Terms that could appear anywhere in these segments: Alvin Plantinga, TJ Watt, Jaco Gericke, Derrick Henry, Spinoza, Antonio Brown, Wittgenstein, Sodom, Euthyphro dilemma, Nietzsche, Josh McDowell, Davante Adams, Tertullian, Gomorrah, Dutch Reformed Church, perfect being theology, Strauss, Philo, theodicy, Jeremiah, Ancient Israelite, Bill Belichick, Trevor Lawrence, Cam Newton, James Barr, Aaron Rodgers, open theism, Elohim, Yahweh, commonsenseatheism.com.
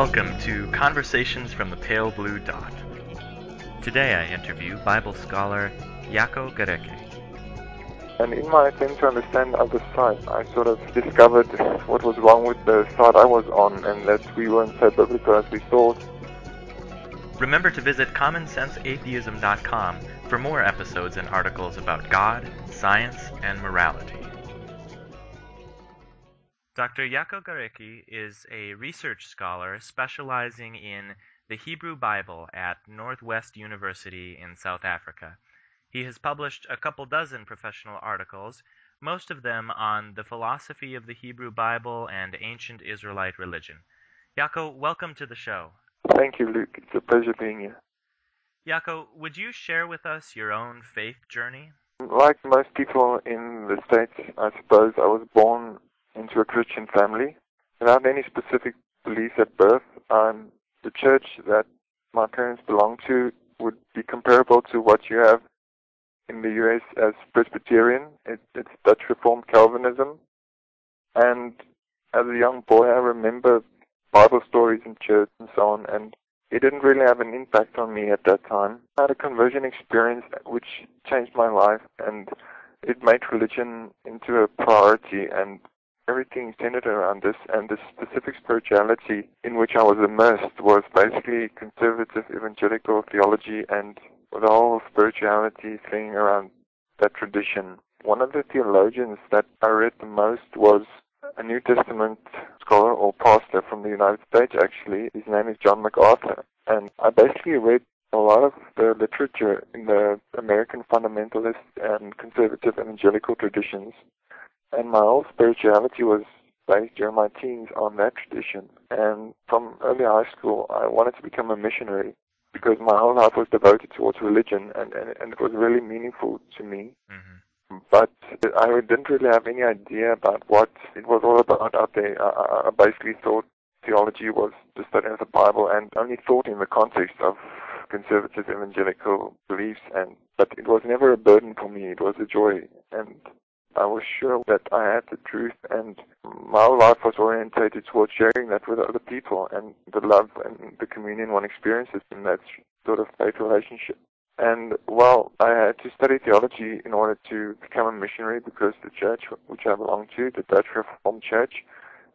Welcome to Conversations from the Pale Blue Dot. Today I interview Bible scholar Jaco Gericke. And in my attempt to understand the other side, I sort of discovered what was wrong with the side I was on and that we weren't so biblical as we thought. Remember to visit commonsenseatheism.com for more episodes and articles about God, science, and morality. Dr. Jaco Gericke is a research scholar specializing in the Hebrew Bible at Northwest University in South Africa. He has published a couple dozen professional articles, most of them on the philosophy of the Hebrew Bible and ancient Israelite religion. Jaco, welcome to the show. Thank you, Luke. It's a pleasure being here. Jaco, would you share with us your own faith journey? Like most people in the States, I suppose, I was born into a Christian family. Without any specific beliefs at birth, the church that my parents belonged to would be comparable to what you have in the U.S. as Presbyterian. It's Dutch Reformed Calvinism. And as a young boy, I remember Bible stories in church and so on, and it didn't really have an impact on me at that time. I had a conversion experience which changed my life, and it made religion into a priority, and everything centered around this, and the specific spirituality in which I was immersed was basically conservative evangelical theology and the whole spirituality thing around that tradition. One of the theologians that I read the most was a New Testament scholar or pastor from the United States, actually. His name is John MacArthur. And I basically read a lot of the literature in the American fundamentalist and conservative evangelical traditions. And my whole spirituality was based during my teens on that tradition. And from early high school, I wanted to become a missionary because my whole life was devoted towards religion, and it was really meaningful to me. Mm-hmm. But I didn't really have any idea about what it was all about out there. I basically thought theology was the study of the Bible and only thought in the context of conservative evangelical beliefs. But it was never a burden for me. It was a joy. And I was sure that I had the truth, and my life was orientated towards sharing that with other people and the love and the communion one experiences in that sort of faith relationship. And, well, I had to study theology in order to become a missionary because the church which I belong to, the Dutch Reformed Church,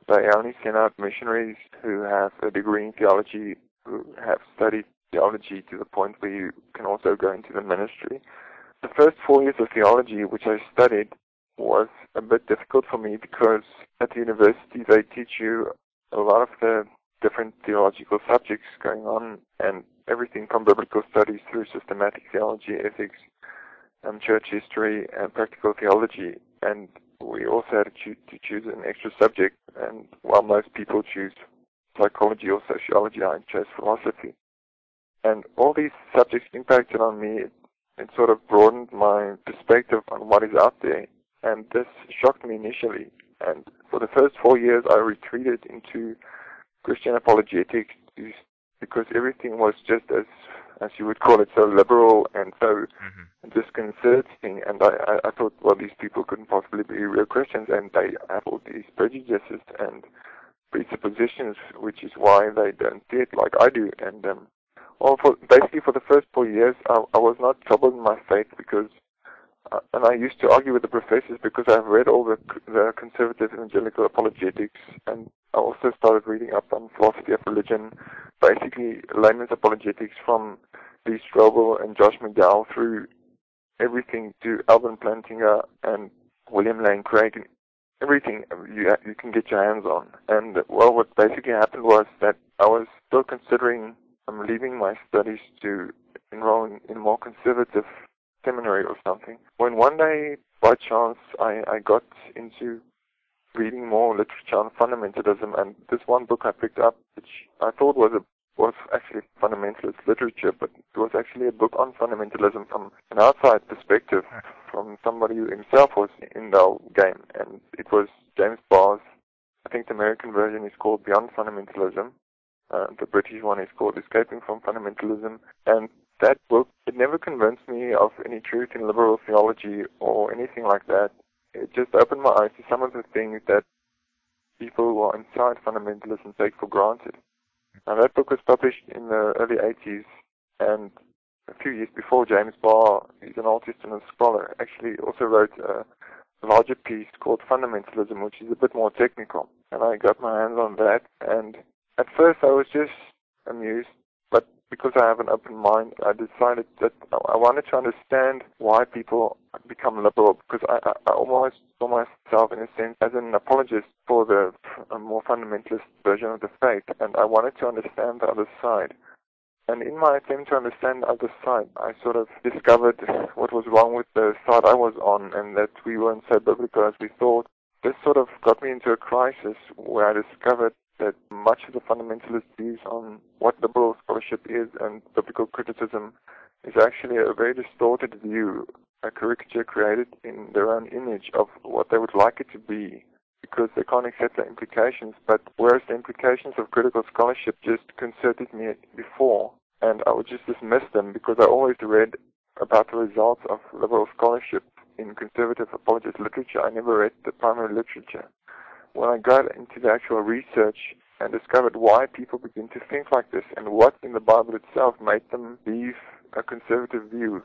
they only send out missionaries who have a degree in theology, who have studied theology to the point where you can also go into the ministry. The first 4 years of theology which I studied was a bit difficult for me because at the university they teach you a lot of the different theological subjects going on, and everything from biblical studies through systematic theology, ethics, and church history, and practical theology. And we also had to choose an extra subject, and while most people choose psychology or sociology, I chose philosophy. And all these subjects impacted on me. It sort of broadened my perspective on what is out there. And this shocked me initially. And for the first 4 years, I retreated into Christian apologetics because everything was just as you would call it, so liberal and so disconcerting. And I thought, well, these people couldn't possibly be real Christians, and they have all these prejudices and presuppositions, which is why they don't see it like I do. And basically for the first 4 years, I was not troubled in my faith because. And I used to argue with the professors because I've read all the conservative evangelical apologetics, and I also started reading up on philosophy of religion, basically layman's apologetics from Lee Strobel and Josh McDowell through everything to Alvin Plantinga and William Lane Craig, and everything you can get your hands on. And, well, what basically happened was that I was still considering leaving my studies to enroll in more conservative seminary or something, when one day, by chance, I got into reading more literature on fundamentalism, and this one book I picked up, which I thought was actually fundamentalist literature, but it was actually a book on fundamentalism from an outside perspective, from somebody who himself was in the game, and it was James Barr's, I think the American version is called Beyond Fundamentalism, the British one is called Escaping from Fundamentalism, and that book, it never convinced me of any truth in liberal theology or anything like that. It just opened my eyes to some of the things that people who are inside fundamentalism take for granted. Now, that book was published in the early 80s, and a few years before, James Barr, he's an artist and a scholar, actually also wrote a larger piece called Fundamentalism, which is a bit more technical. And I got my hands on that, and at first I was just amused, but because I have an open mind, I decided that I wanted to understand why people become liberal, because I almost saw myself, in a sense, as an apologist for a more fundamentalist version of the faith, and I wanted to understand the other side. And in my attempt to understand the other side, I sort of discovered what was wrong with the side I was on, and that we weren't so biblical as we thought. This sort of got me into a crisis where I discovered that much of the fundamentalist views on what liberal scholarship is and biblical criticism is actually a very distorted view, a caricature created in their own image of what they would like it to be, because they can't accept the implications. But whereas the implications of critical scholarship just concerted me before, and I would just dismiss them because I always read about the results of liberal scholarship in conservative apologist literature. I never read the primary literature. When I got into the actual research and discovered why people begin to think like this and what in the Bible itself made them leave a conservative view,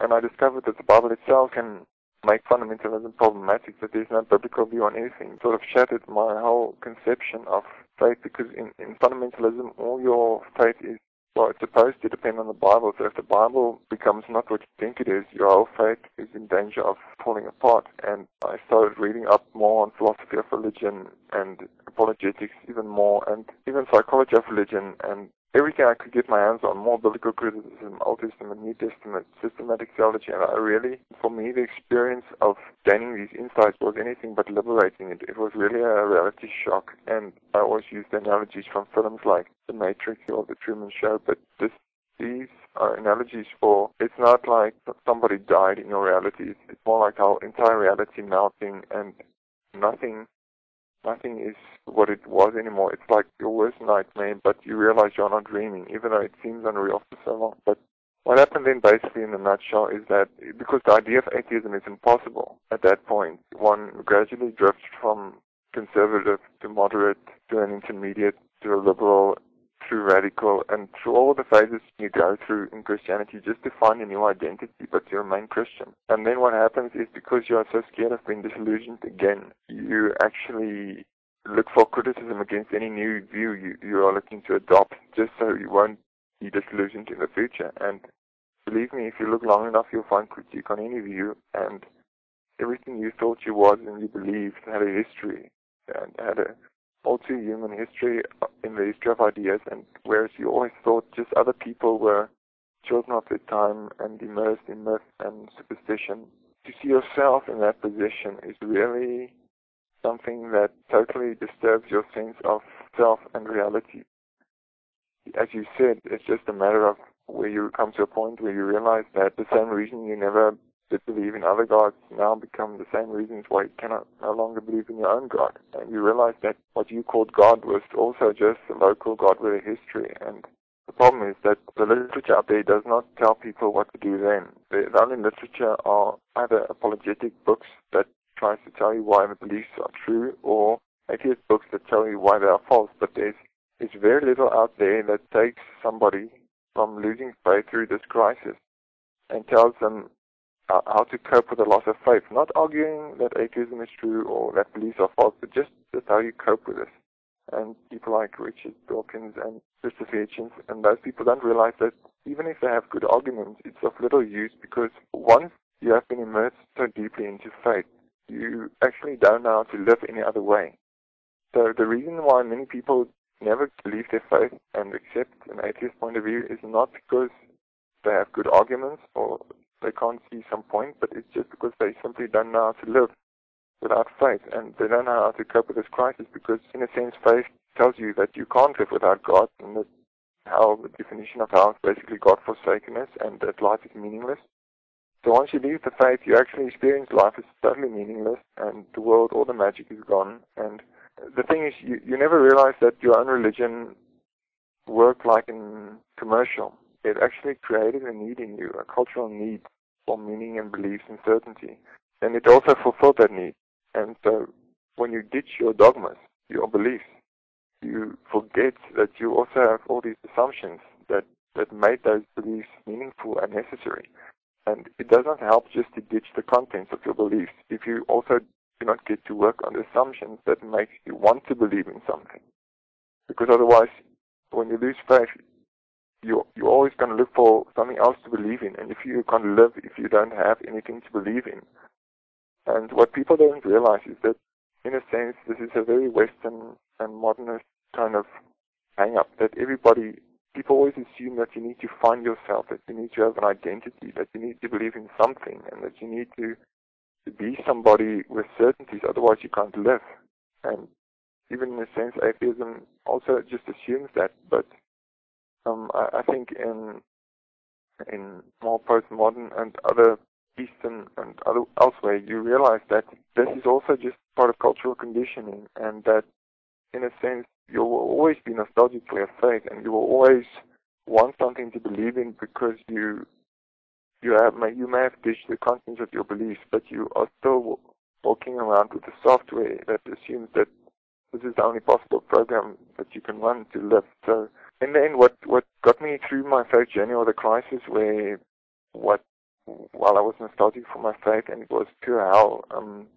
and I discovered that the Bible itself can make fundamentalism problematic, that there's no biblical view on anything, sort of shattered my whole conception of faith, because in fundamentalism, all your faith is, well, it's supposed to depend on the Bible. So if the Bible becomes not what you think it is, your whole faith is in danger of falling apart. And I started reading up more on philosophy of religion and apologetics even more, and even psychology of religion, and everything I could get my hands on, more biblical criticism, Old Testament, New Testament, systematic theology, and I really, for me, the experience of gaining these insights was anything but liberating. It was really a reality shock, and I always use the analogies from films like The Matrix or The Truman Show, but these are analogies for, it's not like somebody died in your reality, it's more like our entire reality melting, and nothing is what it was anymore. It's like your worst nightmare, but you realize you're not dreaming, even though it seems unreal for so long. But what happened then, basically, in a nutshell, is that because the idea of atheism is impossible at that point, one gradually drifts from conservative to moderate to an intermediate to a liberal to radical, and through all the phases you go through in Christianity just to find a new identity, but you remain Christian. And then what happens is, because you are so scared of being disillusioned again, you actually look for criticism against any new view you are looking to adopt, just so you won't be disillusioned in the future. And believe me, if you look long enough, you'll find critique on any view, and everything you thought you was and you believed had a history, and had a all too human history in the history of ideas, and whereas you always thought just other people were children of their time and immersed in myth and superstition, to see yourself in that position is really something that totally disturbs your sense of self and reality. As you said, it's just a matter of where you come to a point where you realize that the same reason you never did believe in other gods now become the same reasons why you cannot no longer believe in your own God. And you realize that what you called God was also just a local God with a history. And the problem is that the literature out there does not tell people what to do then. The only literature are either apologetic books that tries to tell you why the beliefs are true, or atheist books that tell you why they are false. But there's very little out there that takes somebody from losing faith through this crisis and tells them how to cope with the loss of faith. Not arguing that atheism is true or that beliefs are false, but just how you cope with this. And people like Richard Dawkins and Christopher Hitchens and those people don't realize that even if they have good arguments, it's of little use, because once you have been immersed so deeply into faith, you actually don't know how to live any other way. So the reason why many people never believe their faith and accept an atheist point of view is not because they have good arguments or they can't see some point, but it's just because they simply don't know how to live without faith, and they don't know how to cope with this crisis, because in a sense faith tells you that you can't live without God, and that hell, the definition of hell, is basically God-forsakenness, and that life is meaningless. So once you leave the faith, you actually experience life as totally meaningless, and the world, all the magic is gone. And the thing is, you never realize that your own religion worked like in commercial. It actually created a need in you, a cultural need for meaning and beliefs and certainty. And it also fulfilled that need. And so when you ditch your dogmas, your beliefs, you forget that you also have all these assumptions that made those beliefs meaningful and necessary. And it doesn't help just to ditch the contents of your beliefs if you also do not get to work on the assumptions that make you want to believe in something. Because otherwise, when you lose faith, you're always going to look for something else to believe in. And if you can't live if you don't have anything to believe in. And what people don't realize is that, in a sense, this is a very Western and modernist kind of hang-up, that people always assume that you need to find yourself, that you need to have an identity, that you need to believe in something, and that you need to be somebody with certainties, otherwise you can't live. And even in a sense, atheism also just assumes that, but I think in more postmodern and other Eastern and elsewhere, you realize that this is also just part of cultural conditioning, and that, in a sense, you will always be nostalgically afraid, and you will always want something to believe in because you may have ditched the contents of your beliefs, but you are still walking around with the software that assumes that this is the only possible program that you can run to live. So, in the end, what got me through my faith journey, or the crisis while I was nostalgic for my faith and it was pure hell,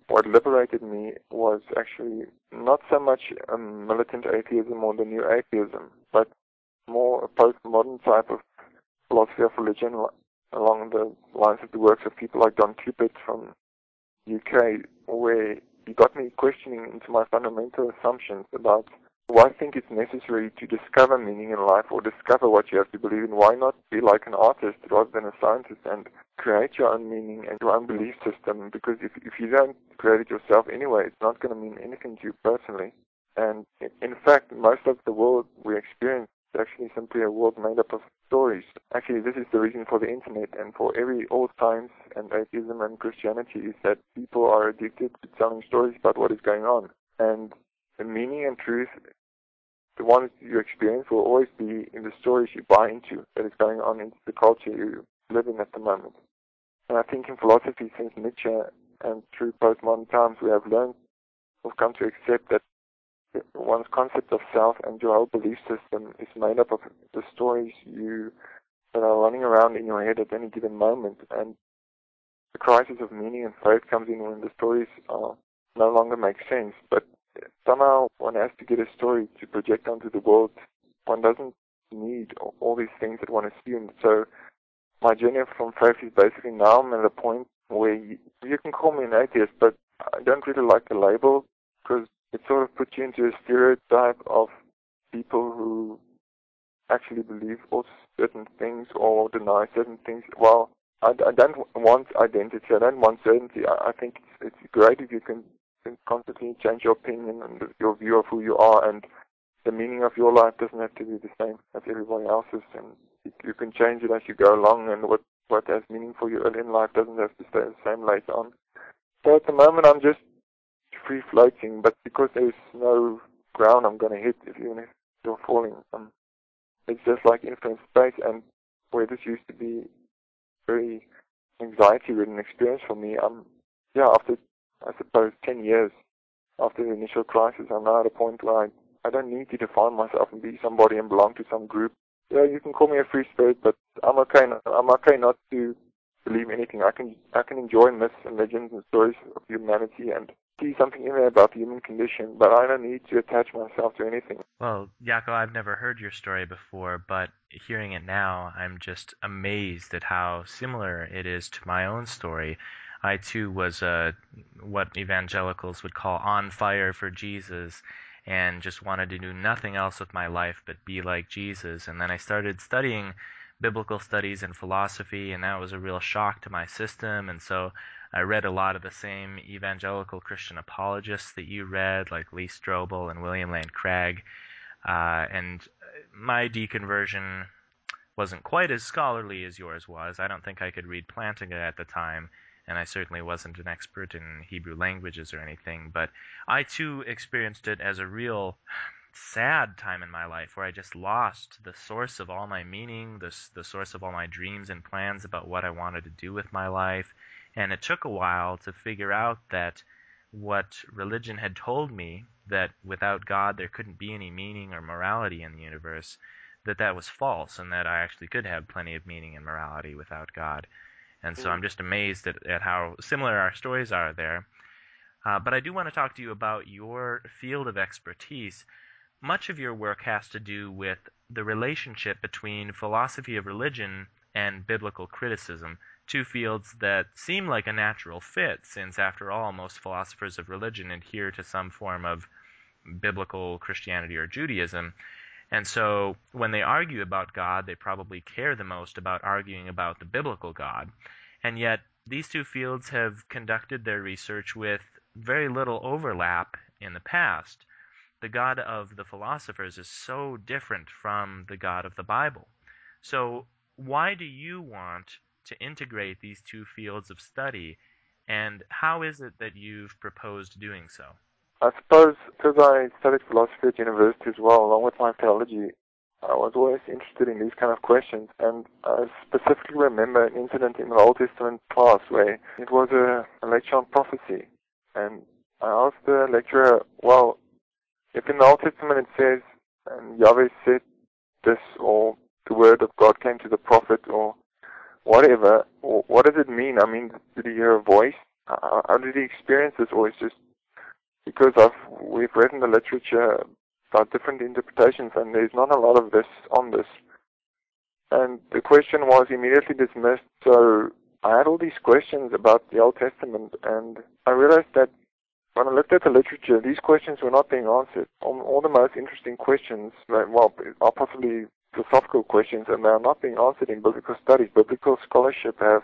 what liberated me was actually not so much militant atheism or the new atheism, but more a postmodern type of philosophy of religion along the lines of the works of people like Don Cupid from UK, where he got me questioning into my fundamental assumptions about why I think it's necessary to discover meaning in life or discover what you have to believe in. Why not be like an artist rather than a scientist and create your own meaning and your own belief system? Because if you don't create it yourself anyway, it's not going to mean anything to you personally. And in fact, most of the world we experience is actually simply a world made up of stories. Actually, this is the reason for the internet and for all science and atheism and Christianity is that people are addicted to telling stories about what is going on. And the meaning and truth, the ones you experience, will always be in the stories you buy into that is going on into the culture you live in at the moment. And I think in philosophy, since Nietzsche and through postmodern times, we have learned, we've come to accept that one's concept of self and your whole belief system is made up of the stories that are running around in your head at any given moment. And the crisis of meaning and faith comes in when the stories no longer make sense, but somehow one has to get a story to project onto the world. One doesn't need all these things that one assumes. So my journey from faith is basically now I'm at a point where you can call me an atheist, but I don't really like the label because it sort of puts you into a stereotype of people who actually believe certain things or deny certain things. Well, I don't want identity. I don't want certainty. I think it's great if you can constantly change your opinion and your view of who you are, and the meaning of your life doesn't have to be the same as everybody else's, and you can change it as you go along, and what has meaning for you early in life doesn't have to stay the same later on. So at the moment I'm just free floating, but because there's no ground I'm going to hit, even if you're falling, it's just like infinite space, and where this used to be very anxiety-ridden experience for me, after I suppose 10 years after the initial crisis, I'm now at a point where I don't need to define myself and be somebody and belong to some group. Yeah, you can call me a free spirit, but I'm okay not to believe anything. I can enjoy myths and legends and stories of humanity and see something in there about the human condition, but I don't need to attach myself to anything. Well, Jaco, I've never heard your story before, but hearing it now, I'm just amazed at how similar it is to my own story. I, too, was what evangelicals would call on fire for Jesus and just wanted to do nothing else with my life but be like Jesus. And then I started studying biblical studies and philosophy, and that was a real shock to my system. And so I read a lot of the same evangelical Christian apologists that you read, like Lee Strobel and William Lane Craig. And my deconversion wasn't quite as scholarly as yours was. I don't think I could read Plantinga at the time, and I certainly wasn't an expert in Hebrew languages or anything, but I too experienced it as a real sad time in my life where I just lost the source of all my meaning, the source of all my dreams and plans about what I wanted to do with my life. And it took a while to figure out that what religion had told me, that without God there couldn't be any meaning or morality in the universe, that was false, and that I actually could have plenty of meaning and morality without God. And so I'm just amazed at how similar our stories are there. But I do want to talk to you about your field of expertise. Much of your work has to do with the relationship between philosophy of religion and biblical criticism, two fields that seem like a natural fit, since after all most philosophers of religion adhere to some form of biblical Christianity or Judaism. And so when they argue about God, they probably care the most about arguing about the biblical God. And yet these two fields have conducted their research with very little overlap in the past. The God of the philosophers is so different from the God of the Bible. So why do you want to integrate these two fields of study, and how is it that you've proposed doing so? I suppose because I studied philosophy at university as well, along with my theology, I was always interested in these kind of questions, and I specifically remember an incident in the Old Testament class where it was a lecture on prophecy, and I asked the lecturer, well, if in the Old Testament it says, and Yahweh said this, or the word of God came to the prophet, or whatever, or what does it mean? I mean, did he hear a voice? How did he experience this? Or it's just because we've read in the literature about different interpretations, and there's not a lot of this on this. And the question was immediately dismissed, so I had all these questions about the Old Testament, and I realized that when I looked at the literature, these questions were not being answered. All the most interesting questions, well, are possibly philosophical questions, and they are not being answered in biblical studies. Biblical scholarship have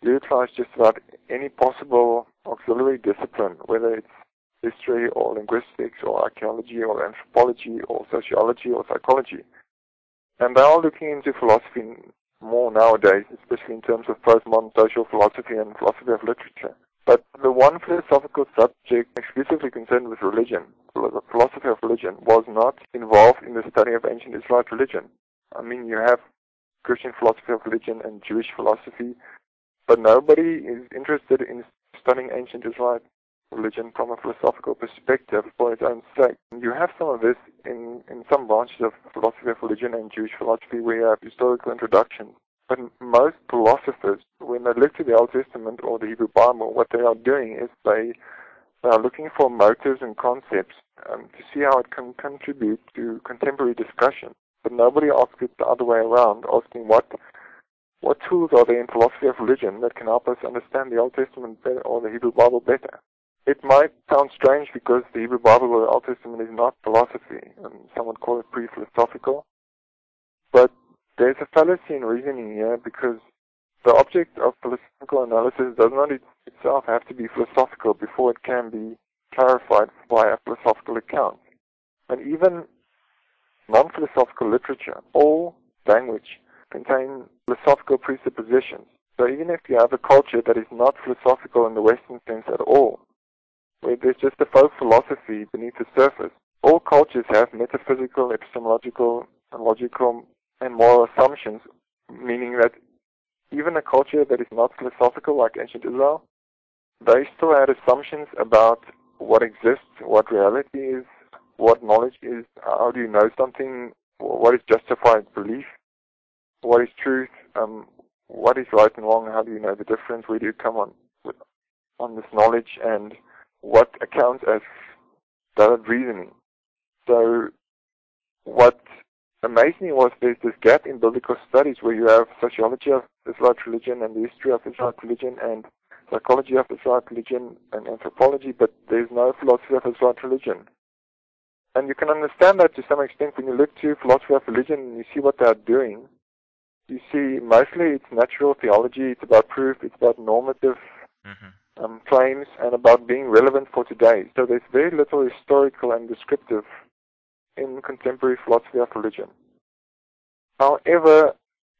utilized just about any possible auxiliary discipline, whether it's history or linguistics or archaeology or anthropology or sociology or psychology. And they are looking into philosophy more nowadays, especially in terms of postmodern social philosophy and philosophy of literature. But the one philosophical subject exclusively concerned with religion, the philosophy of religion, was not involved in the study of ancient Israelite religion. I mean, you have Christian philosophy of religion and Jewish philosophy, but nobody is interested in studying ancient Israelite religion from a philosophical perspective for its own sake. You have some of this in some branches of philosophy of religion and Jewish philosophy where you have historical introductions. But most philosophers, when they look to the Old Testament or the Hebrew Bible, what they are doing is they are looking for motives and concepts to see how it can contribute to contemporary discussion. But nobody asks it the other way around, asking what tools are there in philosophy of religion that can help us understand the Old Testament better or the Hebrew Bible better. It might sound strange because the Hebrew Bible or the Old Testament is not philosophy, and some would call it pre-philosophical, but there's a fallacy in reasoning here because the object of philosophical analysis does not itself have to be philosophical before it can be clarified by a philosophical account. And even non-philosophical literature or language contain philosophical presuppositions. So even if you have a culture that is not philosophical in the Western sense at all, where there's just a folk philosophy beneath the surface, all cultures have metaphysical, epistemological, and logical and moral assumptions, meaning that even a culture that is not philosophical like ancient Israel, they still had assumptions about what exists, what reality is, what knowledge is, how do you know something, what is justified belief, what is truth, what is right and wrong, how do you know the difference, where do you come on this knowledge, and what accounts as valid reasoning. So what amazed me was there's this gap in biblical studies where you have sociology of Israelite religion and the history of Israelite religion and psychology of Israelite religion and anthropology, but there's no philosophy of Israelite religion. And you can understand that to some extent when you look to philosophy of religion and you see what they are doing. You see mostly it's natural theology, it's about proof, it's about normative claims and about being relevant for today. So there's very little historical and descriptive in contemporary philosophy of religion. However,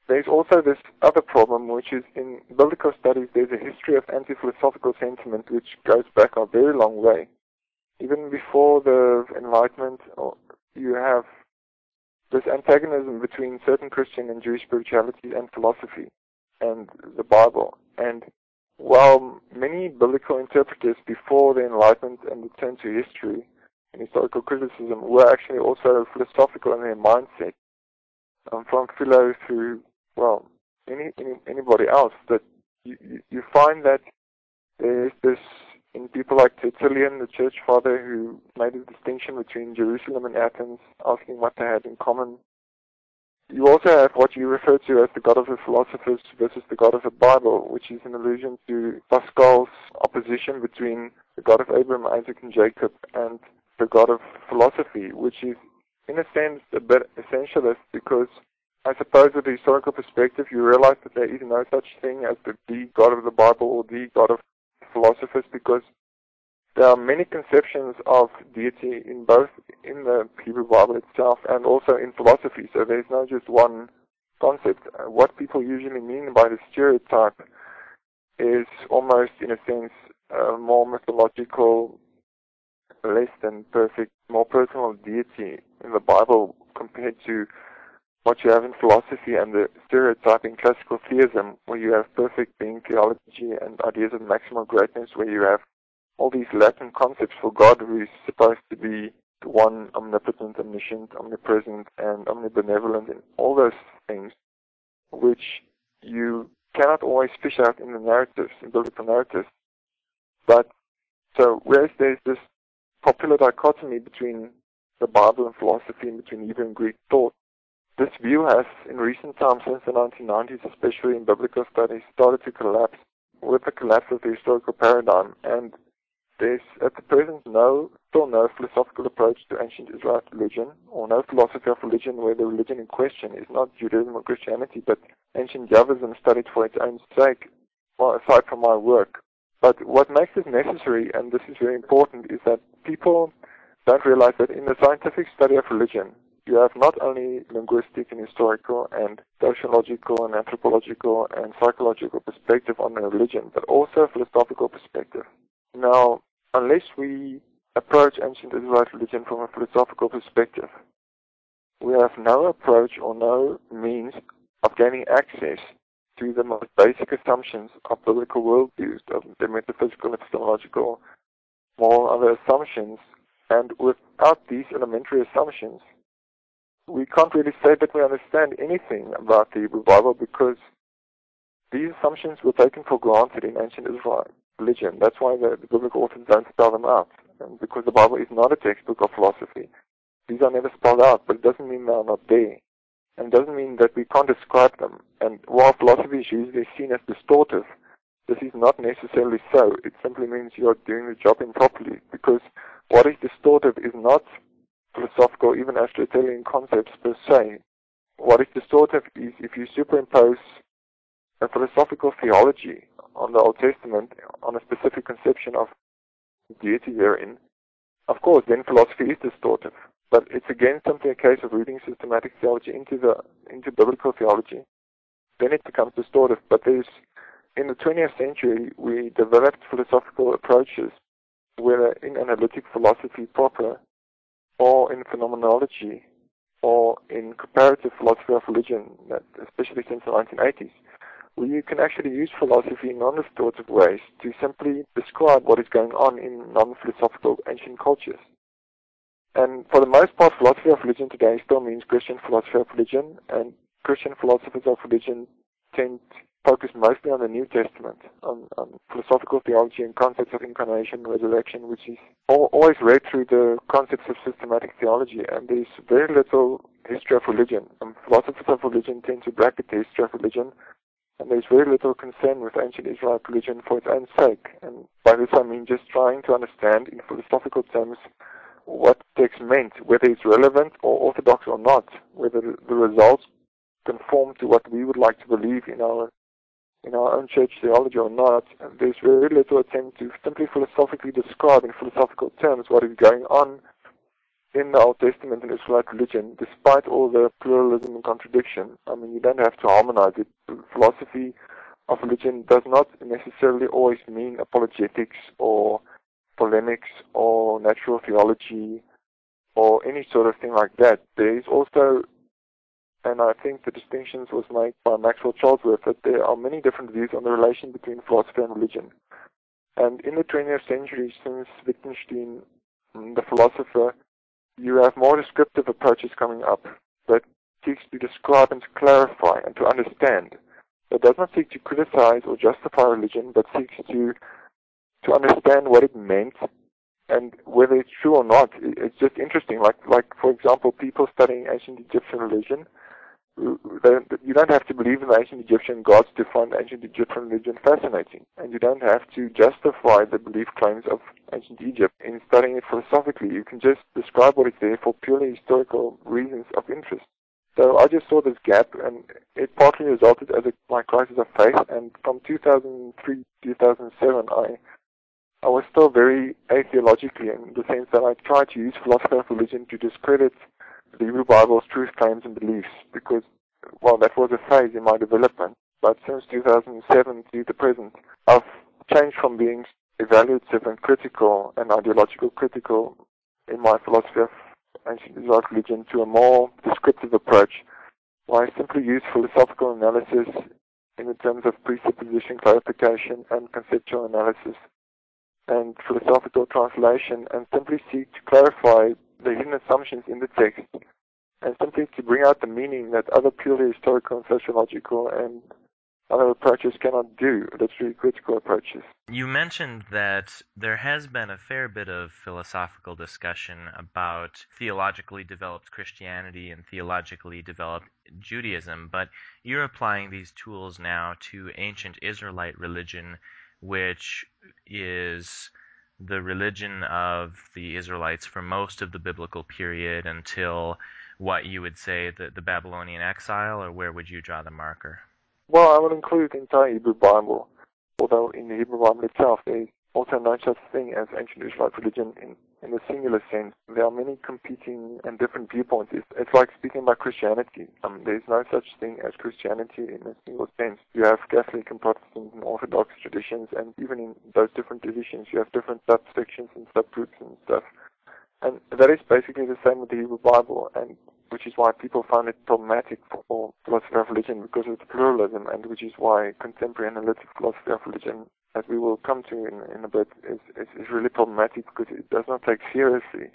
there's also this other problem, which is in biblical studies there's a history of anti-philosophical sentiment which goes back a very long way. Even before the Enlightenment, you have this antagonism between certain Christian and Jewish spirituality and philosophy and the Bible. And Well, many biblical interpreters before the Enlightenment and the turn to history and historical criticism were actually also philosophical in their mindset. From Philo through, well, anybody else, that you find that there's this in people like Tertullian, the church father, who made a distinction between Jerusalem and Athens, asking what they had in common. You also have what you refer to as the God of the philosophers versus the God of the Bible, which is an allusion to Pascal's opposition between the God of Abraham, Isaac, and Jacob and the God of philosophy, which is, in a sense, a bit essentialist, because I suppose with the historical perspective you realize that there is no such thing as the God of the Bible or the God of philosophers, because there are many conceptions of deity in both in the Hebrew Bible itself and also in philosophy, so there's not just one concept. What people usually mean by the stereotype is almost, in a sense, more mythological, less than perfect, more personal deity in the Bible compared to what you have in philosophy and the stereotype in classical theism, where you have perfect being theology and ideas of maximal greatness, where you have all these Latin concepts for God, who is supposed to be the one omnipotent, omniscient, omnipresent, and omnibenevolent, and all those things, which you cannot always fish out in the narratives, in biblical narratives. But, so, whereas there's this popular dichotomy between the Bible and philosophy, and between Hebrew and Greek thought, this view has, in recent times, since the 1990s, especially in biblical studies, started to collapse with the collapse of the historical paradigm. And there's, at the present, still no philosophical approach to ancient Israelite religion, or no philosophy of religion where the religion in question is not Judaism or Christianity, but ancient Javaism studied for its own sake, well, aside from my work. But what makes it necessary, and this is very important, is that people don't realize that in the scientific study of religion, you have not only linguistic and historical and sociological and anthropological and psychological perspective on the religion, but also a philosophical perspective. Now, unless we approach ancient Israelite religion from a philosophical perspective, we have no approach or no means of gaining access to the most basic assumptions of biblical worldviews, of the metaphysical, epistemological, moral, other assumptions. And without these elementary assumptions, we can't really say that we understand anything about the Hebrew Bible, because these assumptions were taken for granted in ancient Israelite religion. That's why the biblical authors don't spell them out. And because the Bible is not a textbook of philosophy, these are never spelled out, but it doesn't mean they are not there. And it doesn't mean that we can't describe them. And while philosophy is usually seen as distortive, this is not necessarily so. It simply means you're doing the job improperly, because what is distortive is not philosophical, even Aristotelian concepts per se. What is distortive is if you superimpose a philosophical theology on the Old Testament, on a specific conception of deity therein. Of course, then philosophy is distortive. But it's again simply a case of reading systematic theology into biblical theology. Then it becomes distortive. But in the 20th century, we developed philosophical approaches, whether in analytic philosophy proper, or in phenomenology, or in comparative philosophy of religion, that especially since the 1980s, where you can actually use philosophy in non-distortive ways to simply describe what is going on in non-philosophical ancient cultures. And for the most part, philosophy of religion today still means Christian philosophy of religion, and Christian philosophers of religion tend to focus mostly on the New Testament, on philosophical theology and concepts of incarnation, resurrection, which is always read through the concepts of systematic theology, and there's very little history of religion. Philosophers of religion tend to bracket the history of religion, and there's very little concern with ancient Israelite religion for its own sake. And by this I mean just trying to understand in philosophical terms what text meant, whether it's relevant or orthodox or not, whether the results conform to what we would like to believe in our own church theology or not. And there's very little attempt to simply philosophically describe in philosophical terms what is going on in the Old Testament and Israelite religion, despite all the pluralism and contradiction. I mean, you don't have to harmonize it. Philosophy of religion does not necessarily always mean apologetics or polemics or natural theology or any sort of thing like that. There is also and I think the distinctions was made by Maxwell Charlesworth that there are many different views on the relation between philosophy and religion. And in the 20th century, since Wittgenstein, the philosopher, you have more descriptive approaches coming up that seeks to describe and to clarify and to understand. That does not seek to criticize or justify religion, but seeks to understand what it meant and whether it's true or not. It's just interesting. Like for example, people studying ancient Egyptian religion, you don't have to believe in the ancient Egyptian gods to find ancient Egyptian religion fascinating, and you don't have to justify the belief claims of ancient Egypt. In studying it philosophically, you can just describe what is there for purely historical reasons of interest. So I just saw this gap, and it partly resulted as my crisis of faith, and from 2003, 2007, I was still very atheologically, in the sense that I tried to use philosophy of religion to discredit the Hebrew Bible's truth claims and beliefs, because, well, that was a phase in my development. But since 2007 to the present, I've changed from being evaluative and critical and ideological critical in my philosophy of ancient Israelite religion to a more descriptive approach, where I simply use philosophical analysis in the terms of presupposition clarification and conceptual analysis and philosophical translation, and simply seek to clarify the hidden assumptions in the text and simply to bring out the meaning that other purely historical and sociological and other approaches cannot do, literary critical approaches. You mentioned that there has been a fair bit of philosophical discussion about theologically developed Christianity and theologically developed Judaism, but you're applying these tools now to ancient Israelite religion, which is the religion of the Israelites for most of the biblical period until what you would say the Babylonian exile, or where would you draw the marker? Well, I would include the entire Hebrew Bible, although in the Hebrew Bible itself there is also no such thing as ancient Israelite religion in the singular sense. There are many competing and different viewpoints. It's like speaking about Christianity. There is no such thing as Christianity in a single sense. You have Catholic and Protestant and Orthodox traditions, and even in those different traditions you have different subsections and subgroups and stuff. And that is basically the same with the Hebrew Bible, and which is why people find it problematic for philosophy of religion because of the pluralism, and which is why contemporary analytic philosophy of religion, as we will come to in a bit, is really problematic because it does not take seriously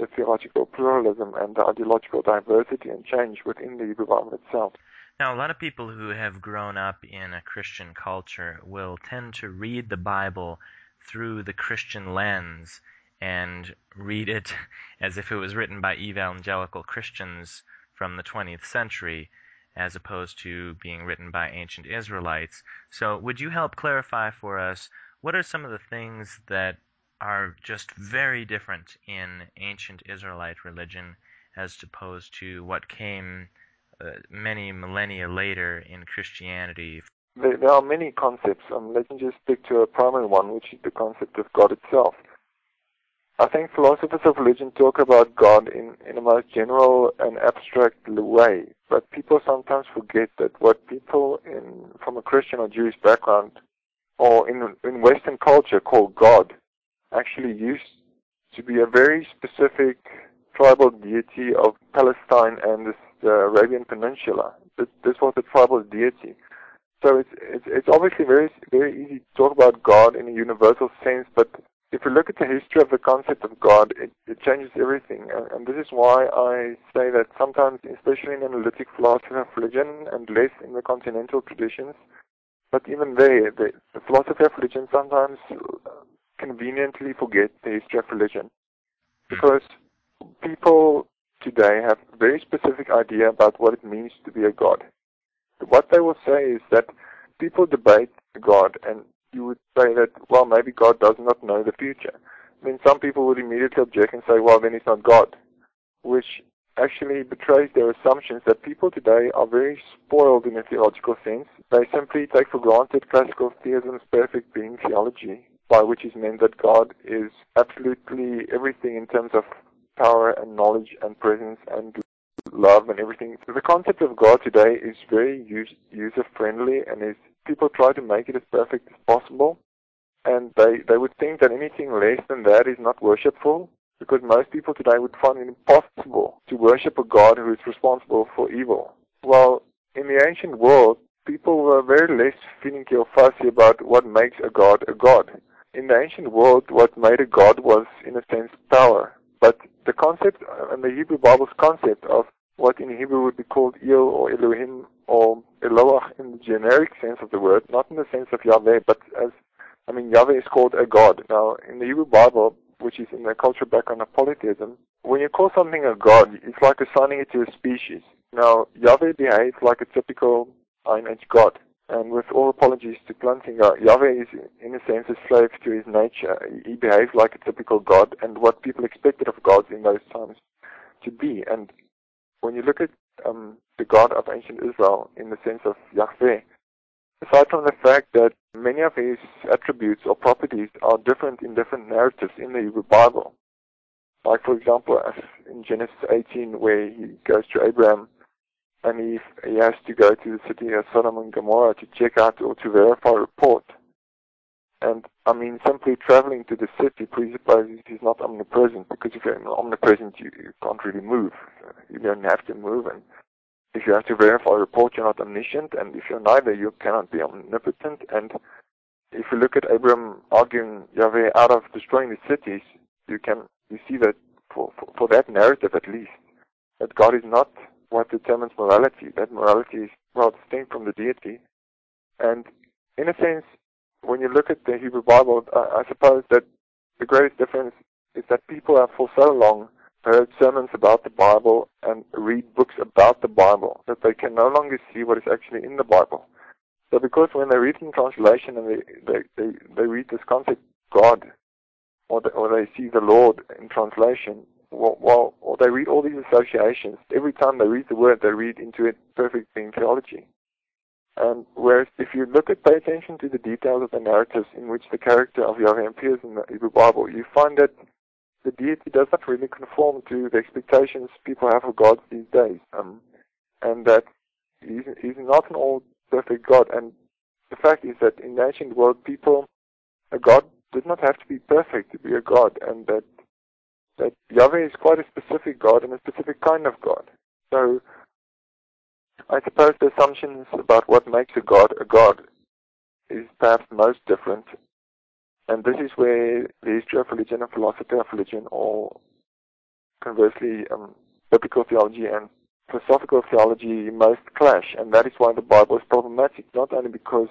the theological pluralism and the ideological diversity and change within the Hebrew Bible itself. Now, a lot of people who have grown up in a Christian culture will tend to read the Bible through the Christian lens and read it as if it was written by evangelical Christians from the 20th century, as opposed to being written by ancient Israelites. So would you help clarify for us, what are some of the things that are just very different in ancient Israelite religion as opposed to what came many millennia later in Christianity? There are many concepts. Let me just stick to a primary one, which is the concept of God itself. I think philosophers of religion talk about God in a most general and abstract way, but people sometimes forget that what people from a Christian or Jewish background or in Western culture call God actually used to be a very specific tribal deity of Palestine and the Arabian Peninsula. This was a tribal deity. So it's obviously very, very easy to talk about God in a universal sense, but if you look at the history of the concept of God, it changes everything. And this is why I say that sometimes, especially in analytic philosophy of religion and less in the continental traditions, but even there, the philosophy of religion sometimes conveniently forgets the history of religion. Because people today have a very specific idea about what it means to be a God. What they will say is that people debate God, and you would say that, well, maybe God does not know the future. Then some people would immediately object and say, well, then it's not God, which actually betrays their assumptions that people today are very spoiled in a theological sense. They simply take for granted classical theism's perfect being theology, by which is meant that God is absolutely everything in terms of power and knowledge and presence and love and everything. So the concept of God today is very user-friendly, and people try to make it as perfect as possible, and they would think that anything less than that is not worshipful, because most people today would find it impossible to worship a God who is responsible for evil. Well, in the ancient world, people were very less finicky or fussy about what makes a god a god. In the ancient world, what made a god was, in a sense, power. But the concept, and the Hebrew Bible's concept of what in Hebrew would be called El or Elohim or Eloah in the generic sense of the word, not in the sense of Yahweh, but as, I mean, Yahweh is called a god. Now, in the Hebrew Bible, which is in the culture background of polytheism, when you call something a god, it's like assigning it to a species. Now, Yahweh behaves like a typical Iron Age god. And with all apologies to Plantinga, Yahweh is, in a sense, a slave to his nature. He behaves like a typical god and what people expected of gods in those times to be. And when you look at the God of ancient Israel in the sense of Yahweh, aside from the fact that many of his attributes or properties are different in different narratives in the Hebrew Bible, like, for example, in Genesis 18, where he goes to Abraham, and he has to go to the city of Sodom and Gomorrah to check out or to verify a report. And, I mean, simply traveling to the city presupposes he's not omnipresent, because if you're not omnipresent, you can't really move. You don't have to move. And if you have to verify a report, you're not omniscient. And if you're neither, you cannot be omnipotent. And if you look at Abraham arguing Yahweh out of destroying the cities, you see that for that narrative at least, that God is not what determines morality, that morality is well distinct from the deity. And in a sense, when you look at the Hebrew Bible, I suppose that the greatest difference is that people have for so long heard sermons about the Bible and read books about the Bible that they can no longer see what is actually in the Bible. So because when they read in translation and they read this concept God, or they see the Lord in translation, or they read all these associations. Every time they read the word, they read into it perfect being theology. And whereas if you pay attention to the details of the narratives in which the character of Yahweh appears in the Hebrew Bible, you find that the deity does not really conform to the expectations people have of gods these days, and that he's not an all-perfect God. And the fact is that in the ancient world, a god did not have to be perfect to be a god, and that Yahweh is quite a specific God and a specific kind of God. So I suppose the assumptions about what makes a God is perhaps most different. And this is where the history of religion and philosophy of religion, or conversely, biblical theology and philosophical theology most clash. And that is why the Bible is problematic, not only because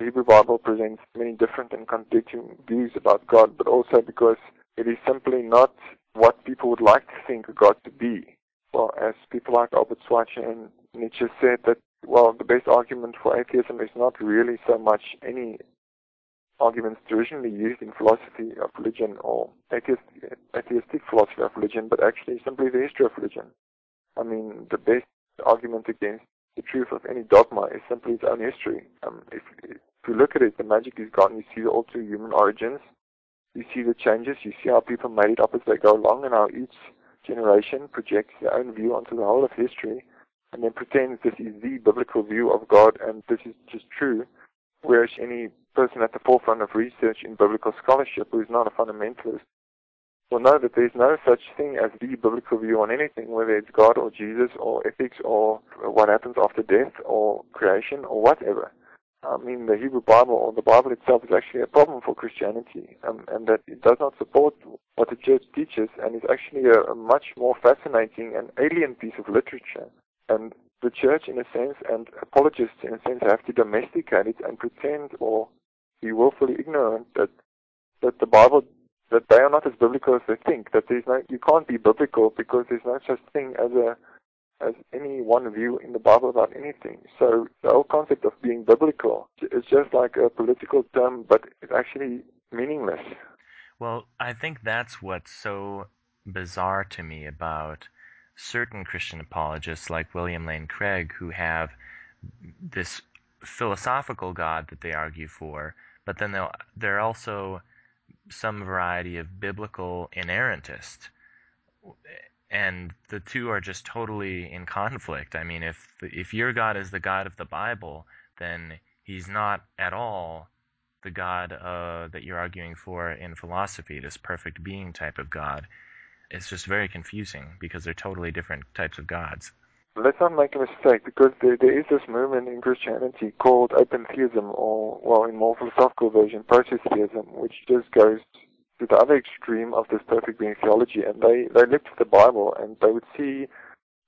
the Hebrew Bible presents many different and conflicting views about God, but also because it is simply not what people would like to think a God to be. Well, as people like Albert Schweitzer and Nietzsche said that, well, the best argument for atheism is not really so much any arguments traditionally used in philosophy of religion or atheistic philosophy of religion, but actually simply the history of religion. I mean, the best argument against the truth of any dogma is simply its own history. If you look at it, the magic is gone. You see the ultimate human origins. You see the changes, you see how people made it up as they go along, and how each generation projects their own view onto the whole of history and then pretends this is the biblical view of God and this is just true, whereas any person at the forefront of research in biblical scholarship who is not a fundamentalist will know that there is no such thing as the biblical view on anything, whether it's God or Jesus or ethics or what happens after death or creation or whatever. I mean, the Hebrew Bible, or the Bible itself, is actually a problem for Christianity, and that it does not support what the Church teaches, and is actually a much more fascinating and alien piece of literature. And the Church, in a sense, and apologists, in a sense, have to domesticate it and pretend or be willfully ignorant that the Bible, that they are not as biblical as they think, that there's no, you can't be biblical because there's no such thing as any one view in the Bible about anything. So the whole concept of being biblical is just like a political term, but it's actually meaningless. Well, I think that's what's so bizarre to me about certain Christian apologists like William Lane Craig, who have this philosophical God that they argue for, but then they're also some variety of biblical inerrantist. And the two are just totally in conflict. I mean, if your God is the God of the Bible, then he's not at all the God that you're arguing for in philosophy, this perfect being type of God. It's just very confusing because they're totally different types of gods. Let's not make a mistake, because there is this movement in Christianity called open theism, or, well, in more philosophical version, process theism, which just goes to the other extreme of this perfect being theology. And they looked at the Bible and they would see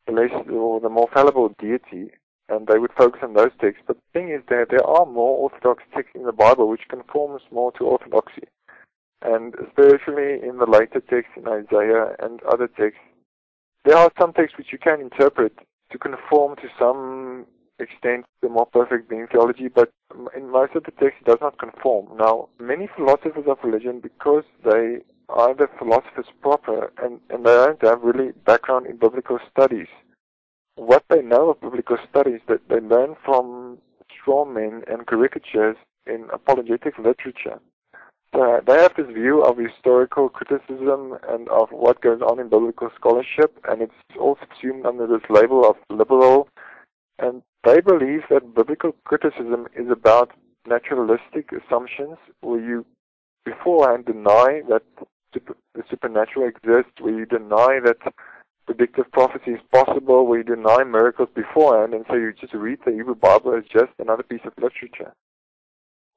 the less or the more fallible deity, and they would focus on those texts. But the thing is that there are more orthodox texts in the Bible which conforms more to orthodoxy. And especially in the later texts in Isaiah and other texts, there are some texts which you can interpret to conform to some extent to the more perfect being theology, but in most of the text it does not conform. Now, many philosophers of religion, because they are the philosophers proper and they don't have really background in biblical studies, what they know of biblical studies that they learn from straw men and caricatures in apologetic literature. So they have this view of historical criticism and of what goes on in biblical scholarship, and it's all subsumed under this label of liberal. And they believe that biblical criticism is about naturalistic assumptions, where you beforehand deny that the supernatural exists, where you deny that predictive prophecy is possible, where you deny miracles beforehand, and so you just read the Hebrew Bible as just another piece of literature.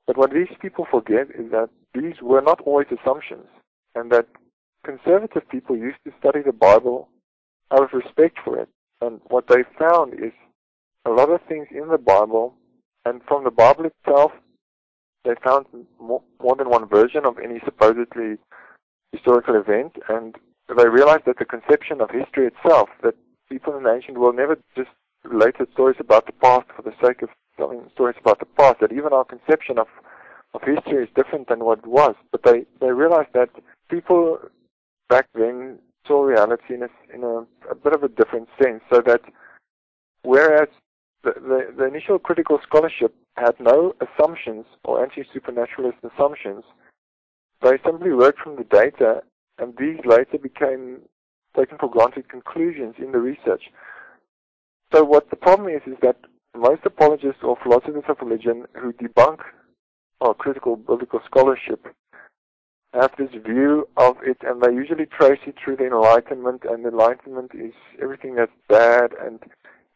But what these people forget is that these were not always assumptions, and that conservative people used to study the Bible out of respect for it. And what they found is a lot of things in the Bible, and from the Bible itself, they found more than one version of any supposedly historical event, and they realized that the conception of history itself, that people in the ancient world never just related stories about the past for the sake of telling stories about the past, that even our conception of history is different than what it was. But they realized that people back then saw reality in a bit of a different sense, so that whereas the initial critical scholarship had no assumptions or anti-supernaturalist assumptions, they simply worked from the data, and these later became taken for granted conclusions in the research. So what the problem is that most apologists or philosophers of religion who debunk or critical biblical scholarship have this view of it, and they usually trace it through the Enlightenment, and the Enlightenment is everything that's bad, and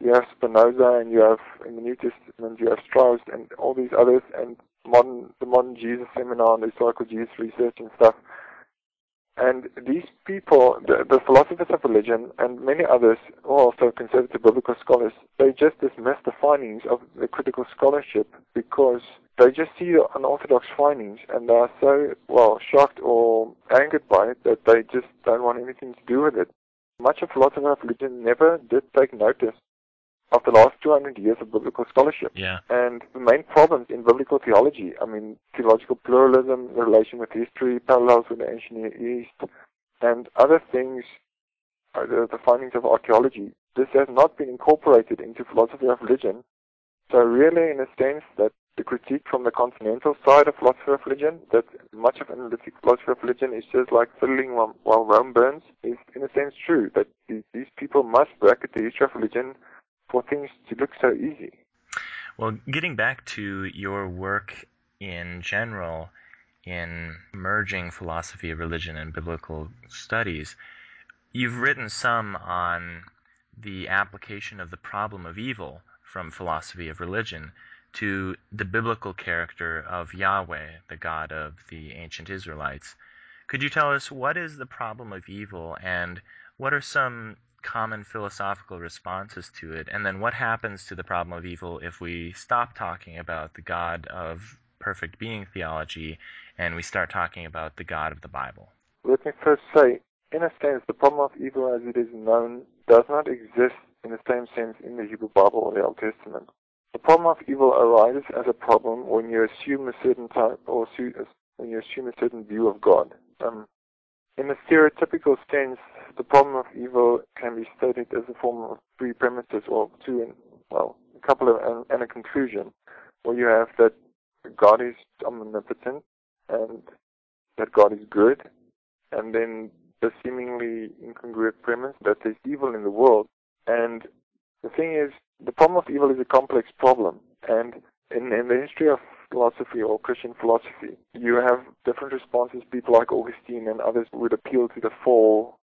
you have Spinoza, and you have in the New Testament, you have Strauss, and all these others, and the modern Jesus seminar, and the historical Jesus research and stuff. And these people, the philosophers of religion and many others, also conservative biblical scholars, they just dismiss the findings of the critical scholarship because they just see the unorthodox findings, and they are so, well, shocked or angered by it that they just don't want anything to do with it. Much of philosophy of religion never did take notice of the last 200 years of biblical scholarship. Yeah. And the main problems in biblical theology, I mean, theological pluralism, relation with history, parallels with the ancient Near East, and other things, the findings of archaeology, this has not been incorporated into philosophy of religion. So really, in a sense, that the critique from the continental side of philosophy of religion, that much of analytic philosophy of religion is just like fiddling while Rome burns, is in a sense true, that these people must bracket the history of religion for things to look so easy. Well, getting back to your work in general in merging philosophy of religion and biblical studies, you've written some on the application of the problem of evil from philosophy of religion to the biblical character of Yahweh, the God of the ancient Israelites. Could you tell us what is the problem of evil, and what are some common philosophical responses to it, and then what happens to the problem of evil if we stop talking about the God of perfect being theology and we start talking about the God of the Bible? Let me first say, in a sense, the problem of evil as it is known does not exist in the same sense in the Hebrew Bible or the Old Testament. The problem of evil arises as a problem when you assume a certain type, or when you assume a certain view of God. In a stereotypical sense, the problem of evil can be stated as a form of three premises, or a couple of, and a conclusion, where you have that God is omnipotent, and that God is good, and then the seemingly incongruent premise that there's evil in the world. And the thing is, the problem of evil is a complex problem, and in the history of philosophy or Christian philosophy, you have different responses. People like Augustine and others would appeal to the fall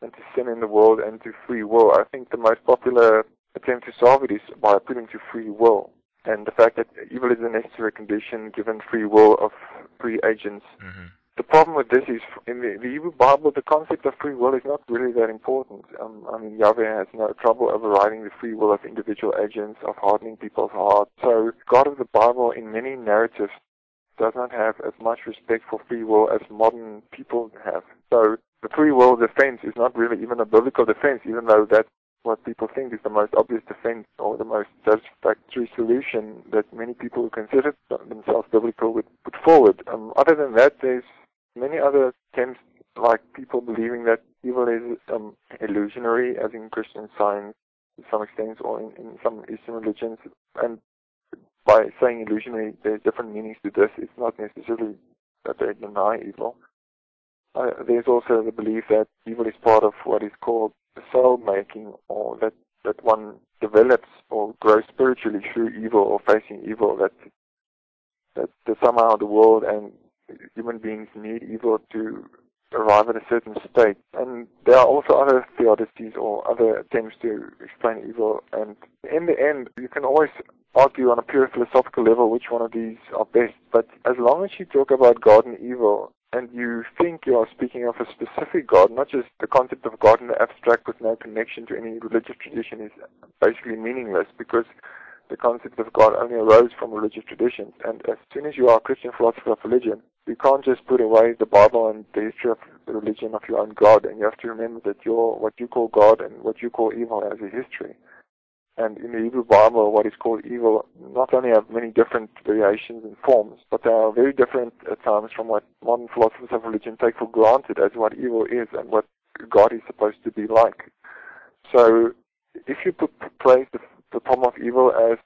and to sin in the world and to free will. I think the most popular attempt to solve it is by appealing to free will, and the fact that evil is a necessary condition given free will of free agents. Mm-hmm. The problem with this is, in the Hebrew Bible, the concept of free will is not really that important. Yahweh has no trouble overriding the free will of individual agents, of hardening people's hearts. So God of the Bible, in many narratives, does not have as much respect for free will as modern people have. So the free will defense is not really even a biblical defense, even though that's what people think is the most obvious defense or the most satisfactory solution that many people who consider themselves biblical would put forward. Other than that, there's many other attempts, like people believing that evil is illusionary, as in Christian Science to some extent, or in some Eastern religions. And by saying illusionary, there's different meanings to this. It's not necessarily that they deny evil. There's also the belief that evil is part of what is called soul-making, or that one develops or grows spiritually through evil or facing evil, that somehow the world and human beings need evil to arrive at a certain state. And there are also other theodicies or other attempts to explain evil. And in the end, you can always argue on a pure philosophical level which one of these are best. But as long as you talk about God and evil, and you think you are speaking of a specific God, not just the concept of God in the abstract with no connection to any religious tradition, is basically meaningless, because the concept of God only arose from religious traditions. And as soon as you are a Christian philosopher of religion, you can't just put away the Bible and the history of the religion of your own God, and you have to remember that what you call God and what you call evil has a history. And in the Hebrew Bible, what is called evil not only have many different variations and forms, but they are very different at times from what modern philosophers of religion take for granted as what evil is and what God is supposed to be like. So if you place the problem of evil as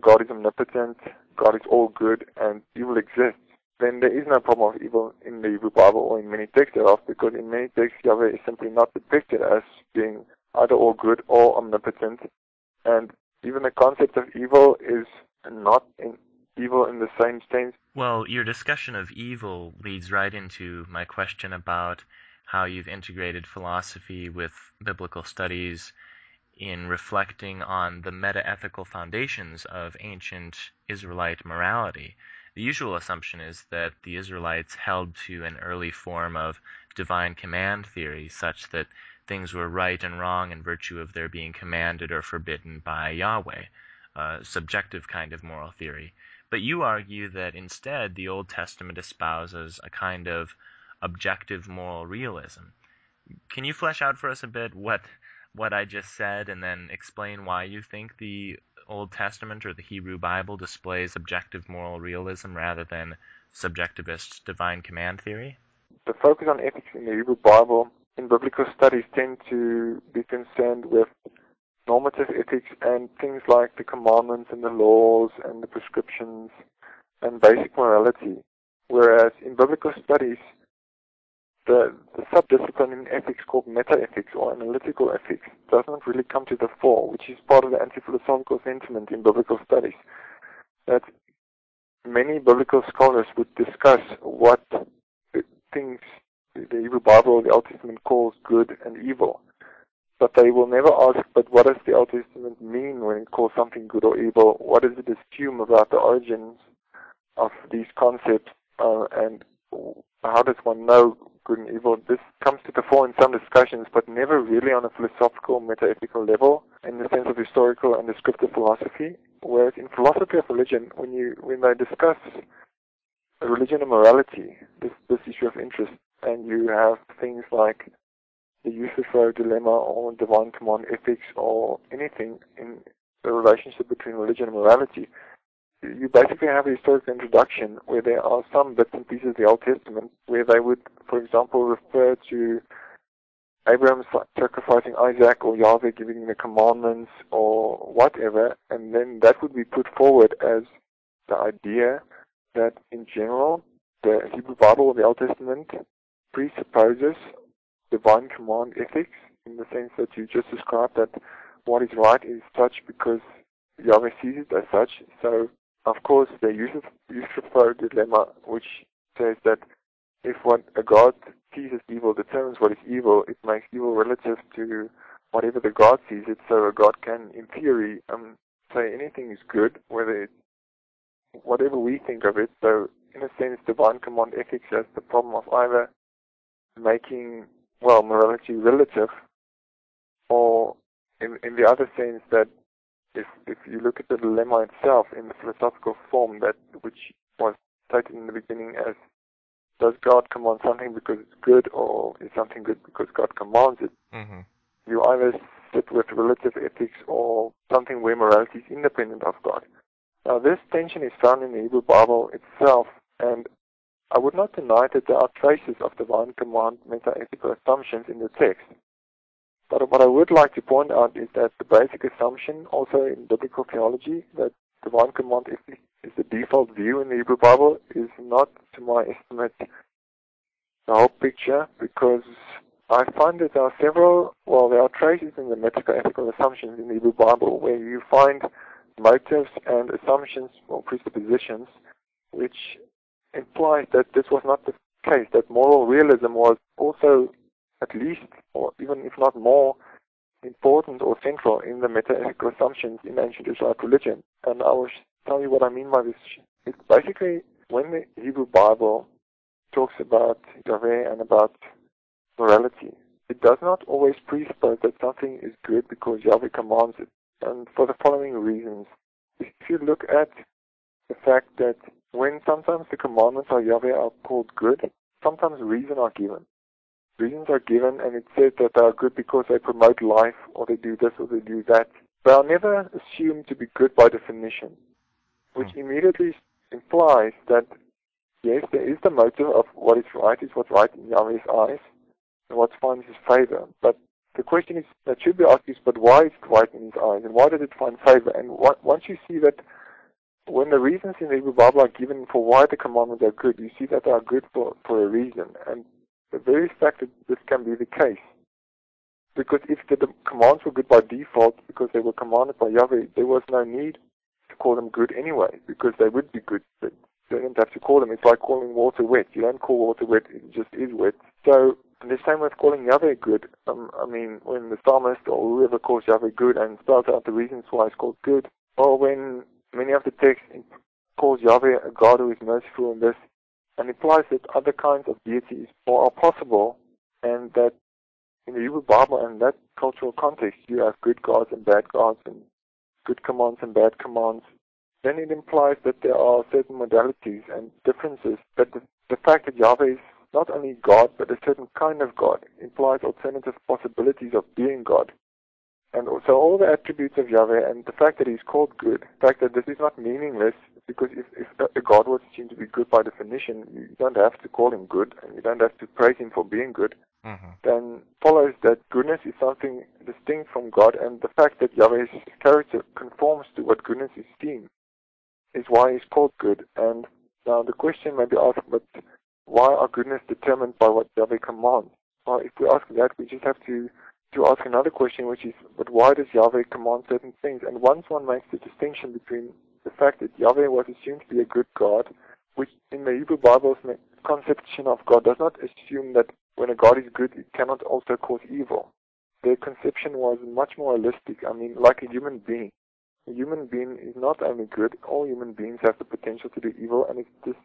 God is omnipotent, God is all good, and evil exists, then there is no problem of evil in the Hebrew Bible or in many texts thereof, because in many texts Yahweh is simply not depicted as being either all good or omnipotent. And even the concept of evil is not evil in the same sense. Well, your discussion of evil leads right into my question about how you've integrated philosophy with biblical studies in reflecting on the meta-ethical foundations of ancient Israelite morality. The usual assumption is that the Israelites held to an early form of divine command theory, such that things were right and wrong in virtue of their being commanded or forbidden by Yahweh, a subjective kind of moral theory. But you argue that instead the Old Testament espouses a kind of objective moral realism. Can you flesh out for us a bit what I just said, and then explain why you think the Old Testament or the Hebrew Bible displays objective moral realism rather than subjectivist divine command theory? The focus on ethics in the Hebrew Bible in biblical studies tend to be concerned with normative ethics and things like the commandments and the laws and the prescriptions and basic morality, whereas in biblical studies, the sub-discipline in ethics called meta-ethics or analytical ethics does not really come to the fore, which is part of the anti-philosophical sentiment in biblical studies, that many biblical scholars would discuss what things the Hebrew Bible or the Old Testament calls good and evil. But they will never ask, but what does the Old Testament mean when it calls something good or evil? What does it assume about the origins of these concepts? And how does one know good and evil? This comes to the fore in some discussions, but never really on a philosophical, meta-ethical level, in the sense of historical and descriptive philosophy. Whereas in philosophy of religion, when they discuss religion and morality, this issue of interest, and you have things like the Euthyphro dilemma or divine command ethics or anything in the relationship between religion and morality, you basically have a historical introduction where there are some bits and pieces of the Old Testament where they would, for example, refer to Abraham sacrificing Isaac or Yahweh giving the commandments or whatever, and then that would be put forward as the idea that in general the Hebrew Bible or the Old Testament presupposes divine command ethics, in the sense that you just described, that what is right is such because Yahweh sees it as such. So, of course, the Euthyphro dilemma, which says that if what a god sees as evil determines what is evil, it makes evil relative to whatever the god sees it. So a god can, in theory, say anything is good, whether it's whatever we think of it. So in a sense, divine command ethics has the problem of either making, well, morality relative, or in the other sense that if you look at the dilemma itself in the philosophical form, that which was taken in the beginning as, does God command something because it's good, or is something good because God commands it? Mm-hmm. You either sit with relative ethics or something where morality is independent of God. Now, this tension is found in the Hebrew Bible itself, and I would not deny that there are traces of divine command meta-ethical assumptions in the text. But what I would like to point out is that the basic assumption, also in biblical theology, that divine command is the default view in the Hebrew Bible, is not, to my estimate, the whole picture, because I find that there are there are traces in the meta-ethical assumptions in the Hebrew Bible where you find motives and assumptions or presuppositions which implies that this was not the case, that moral realism was also at least, or even if not more, important or central in the meta-ethical assumptions in ancient Israelite religion. And I will tell you what I mean by this. It's basically when the Hebrew Bible talks about Yahweh and about morality, it does not always presuppose that something is good because Yahweh commands it, and for the following reasons. If you look at the fact that when sometimes the commandments of Yahweh are called good, sometimes reasons are given. Reasons are given, and it says that they are good because they promote life, or they do this, or they do that. They are never assumed to be good by definition, which immediately implies that, yes, there is the motive of what is what's right in Yahweh's eyes, and what finds his favor. But the question is that should be asked is, but why is it right in his eyes, and why does it find favor? And once you see that, when the reasons in the Hebrew Bible are given for why the commandments are good, you see that they are good for a reason. And the very fact that this can be the case, because if the commands were good by default, because they were commanded by Yahweh, there was no need to call them good anyway, because they would be good. But you don't have to call them. It's like calling water wet. You don't call water wet. It just is wet. So the same with calling Yahweh good. When the psalmist or whoever calls Yahweh good and spells out the reasons why it's called good, or when many of the texts calls Yahweh a God who is merciful in this, and implies that other kinds of deities are possible, and that in the Hebrew Bible and that cultural context, you have good gods and bad gods, and good commands and bad commands. Then it implies that there are certain modalities and differences, but the fact that Yahweh is not only God, but a certain kind of God, implies alternative possibilities of being God. And also all the attributes of Yahweh and the fact that he's called good, the fact that this is not meaningless, because if a God was assumed to be good by definition, you don't have to call him good, and you don't have to praise him for being good, then follows that goodness is something distinct from God, and the fact that Yahweh's character conforms to what goodness is seen is why he's called good. And now the question may be asked, but why are goodness determined by what Yahweh commands? Well, if we ask that, we just have to ask another question, which is, but why does Yahweh command certain things? And once one makes the distinction between the fact that Yahweh was assumed to be a good God, which in the Hebrew Bible's conception of God does not assume that when a God is good, it cannot also cause evil. Their conception was much more holistic. Like a human being. A human being is not only good, all human beings have the potential to do evil, and this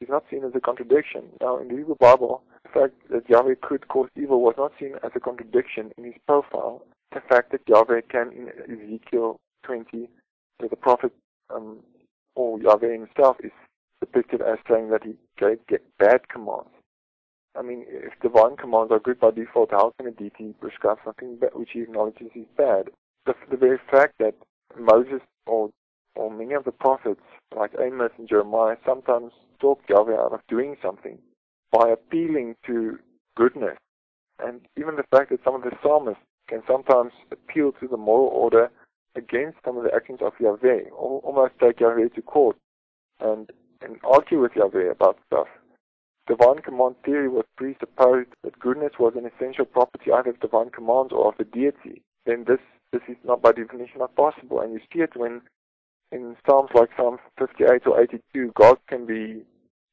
is not seen as a contradiction. Now, in the Hebrew Bible, the fact that Yahweh could cause evil was not seen as a contradiction in his profile. The fact that Yahweh can, in Ezekiel 20, that the prophet or Yahweh himself is depicted as saying that he gave bad commands. If divine commands are good by default, how can a deity prescribe something which he acknowledges is bad? The very fact that Moses or many of the prophets, like Amos and Jeremiah, sometimes talk Yahweh out of doing something by appealing to goodness. And even the fact that some of the psalmists can sometimes appeal to the moral order against some of the actions of Yahweh, or almost take Yahweh to court and argue with Yahweh about stuff. Divine command theory was presupposed that goodness was an essential property either of divine commands or of the deity. Then this is not by definition not possible. And you see it when in Psalms like Psalm 58 or 82, God can be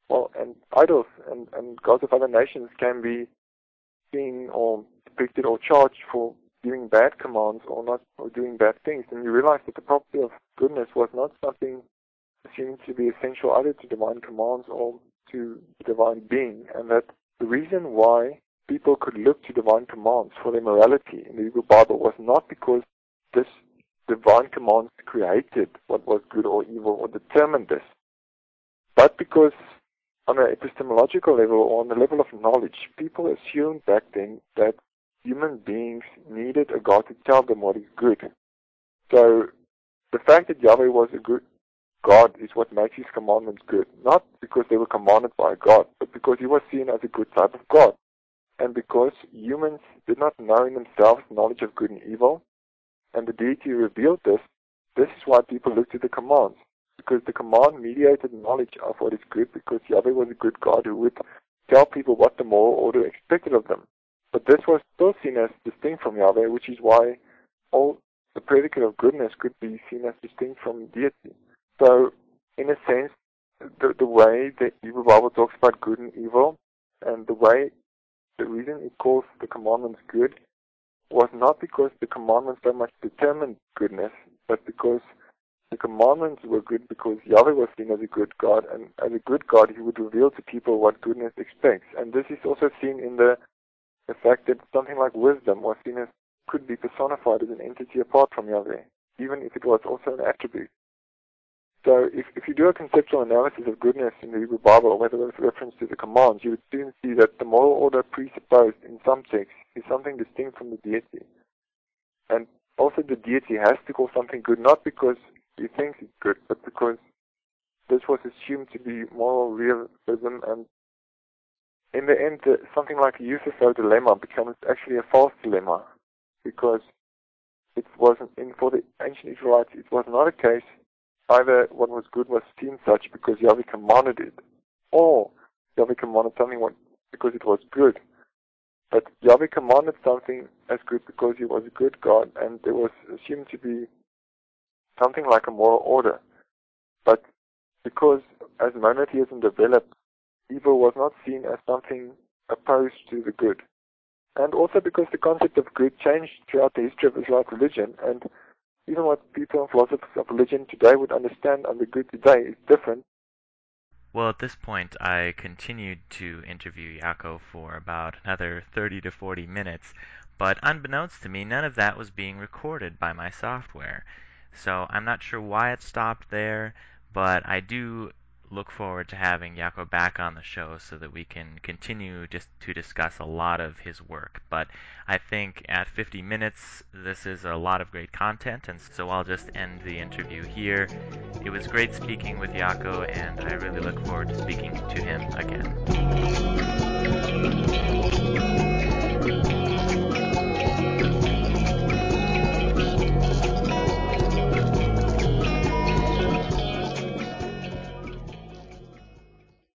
well, and idols and gods of other nations can be seen or depicted or charged for doing bad commands or doing bad things. And you realize that the property of goodness was not something assumed to be essential either to divine commands or to divine being, and that the reason why people could look to divine commands for their morality in the Hebrew Bible was not because this divine command created what was good or evil or determined this, but because on an epistemological level or on the level of knowledge, people assumed back then that human beings needed a God to tell them what is good. So the fact that Yahweh was a good God is what makes his commandments good, not because they were commanded by a God, but because he was seen as a good type of God. And because humans did not know in themselves knowledge of good and evil, and the deity revealed this, this is why people looked to the commands, because the command mediated knowledge of what is good, because Yahweh was a good God who would tell people what the moral order expected of them. But this was still seen as distinct from Yahweh, which is why all the predicate of goodness could be seen as distinct from deity. So, in a sense, the way the Hebrew Bible talks about good and evil, and the reason it calls the commandments good, was not because the commandments so much determined goodness, but because the commandments were good because Yahweh was seen as a good God, and as a good God, he would reveal to people what goodness expects. And this is also seen in the fact that something like wisdom was seen as, could be personified as an entity apart from Yahweh, even if it was also an attribute. So if you do a conceptual analysis of goodness in the Hebrew Bible, whether with reference to the commands, you would soon see that the moral order presupposed in some texts is something distinct from the deity. And also the deity has to call something good, not because he thinks it's good, but because this was assumed to be moral realism. And in the end, something like a Euthyphro dilemma becomes actually a false dilemma, because it wasn't, for the ancient Israelites, it was not a case either what was good was seen such because Yahweh commanded it, or Yahweh commanded something because it was good. But Yahweh commanded something as good because he was a good God, and there was assumed to be something like a moral order. But because as monotheism developed, evil was not seen as something opposed to the good. And also because the concept of good changed throughout the history of Islamic religion, and even what people and philosophers of religion today would understand under good today is different. Well, at this point, I continued to interview Jaco for about another 30 to 40 minutes, but unbeknownst to me, none of that was being recorded by my software. So I'm not sure why it stopped there, but I do look forward to having Jaco back on the show so that we can continue just to discuss a lot of his work. But I think at 50 minutes, this is a lot of great content, and so I'll just end the interview here. It was great speaking with Jaco, and I really look forward to speaking to him again.